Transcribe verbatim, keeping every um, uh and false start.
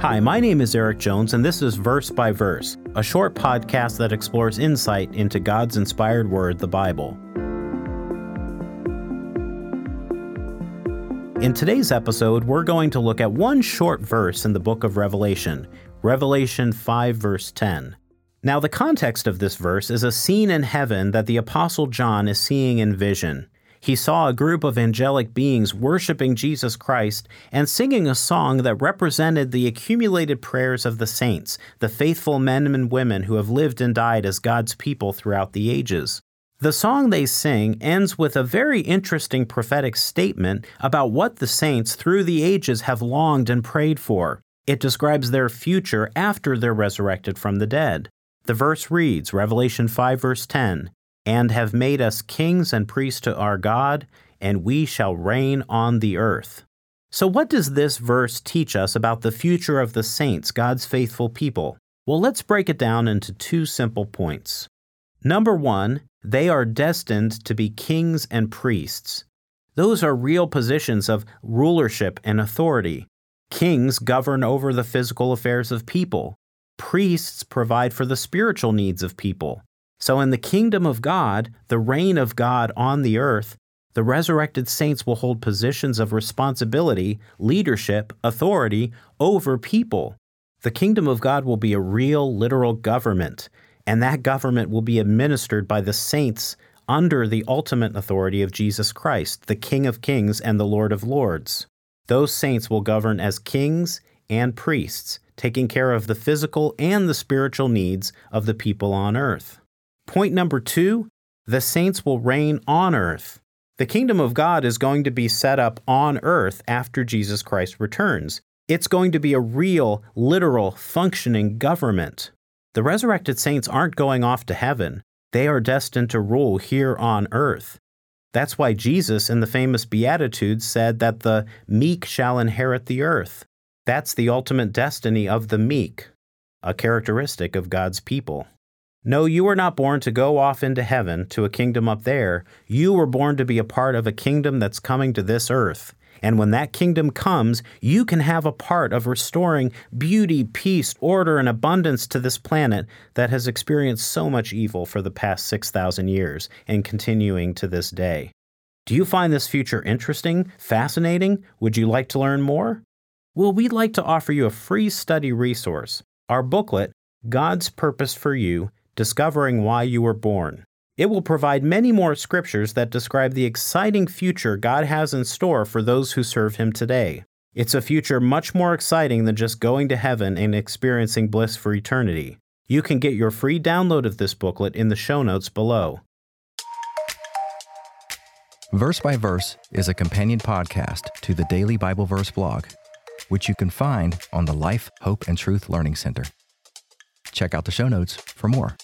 Hi, my name is Erik Jones, and this is Verse by Verse, a short podcast that explores insight into God's inspired word, the Bible. In today's episode, we're going to look at one short verse in the book of Revelation, Revelation five, verse ten. Now, the context of this verse is a scene in heaven that the Apostle John is seeing in vision. He saw a group of angelic beings worshiping Jesus Christ and singing a song that represented the accumulated prayers of the saints, the faithful men and women who have lived and died as God's people throughout the ages. The song they sing ends with a very interesting prophetic statement about what the saints through the ages have longed and prayed for. It describes their future after they're resurrected from the dead. The verse reads, Revelation five, verse ten, "And have made us kings and priests to our God, and we shall reign on the earth." So what does this verse teach us about the future of the saints, God's faithful people? Well, let's break it down into two simple points. Number one, they are destined to be kings and priests. Those are real positions of rulership and authority. Kings govern over the physical affairs of people. Priests provide for the spiritual needs of people. So in the kingdom of God, the reign of God on the earth, the resurrected saints will hold positions of responsibility, leadership, authority over people. The kingdom of God will be a real, literal government, and that government will be administered by the saints under the ultimate authority of Jesus Christ, the King of Kings and the Lord of Lords. Those saints will govern as kings and priests, taking care of the physical and the spiritual needs of the people on earth. Point number two, the saints will reign on earth. The kingdom of God is going to be set up on earth after Jesus Christ returns. It's going to be a real, literal, functioning government. The resurrected saints aren't going off to heaven. They are destined to rule here on earth. That's why Jesus in the famous Beatitudes said that the meek shall inherit the earth. That's the ultimate destiny of the meek, a characteristic of God's people. No, you were not born to go off into heaven, to a kingdom up there. You were born to be a part of a kingdom that's coming to this earth. And when that kingdom comes, you can have a part of restoring beauty, peace, order, and abundance to this planet that has experienced so much evil for the past six thousand years and continuing to this day. Do you find this future interesting, fascinating? Would you like to learn more? Well, we'd like to offer you a free study resource, our booklet, God's Purpose for You: Discovering Why You Were Born. It will provide many more scriptures that describe the exciting future God has in store for those who serve Him today. It's a future much more exciting than just going to heaven and experiencing bliss for eternity. You can get your free download of this booklet in the show notes below. Verse by Verse is a companion podcast to the Daily Bible Verse blog, which you can find on the Life, Hope, and Truth Learning Center. Check out the show notes for more.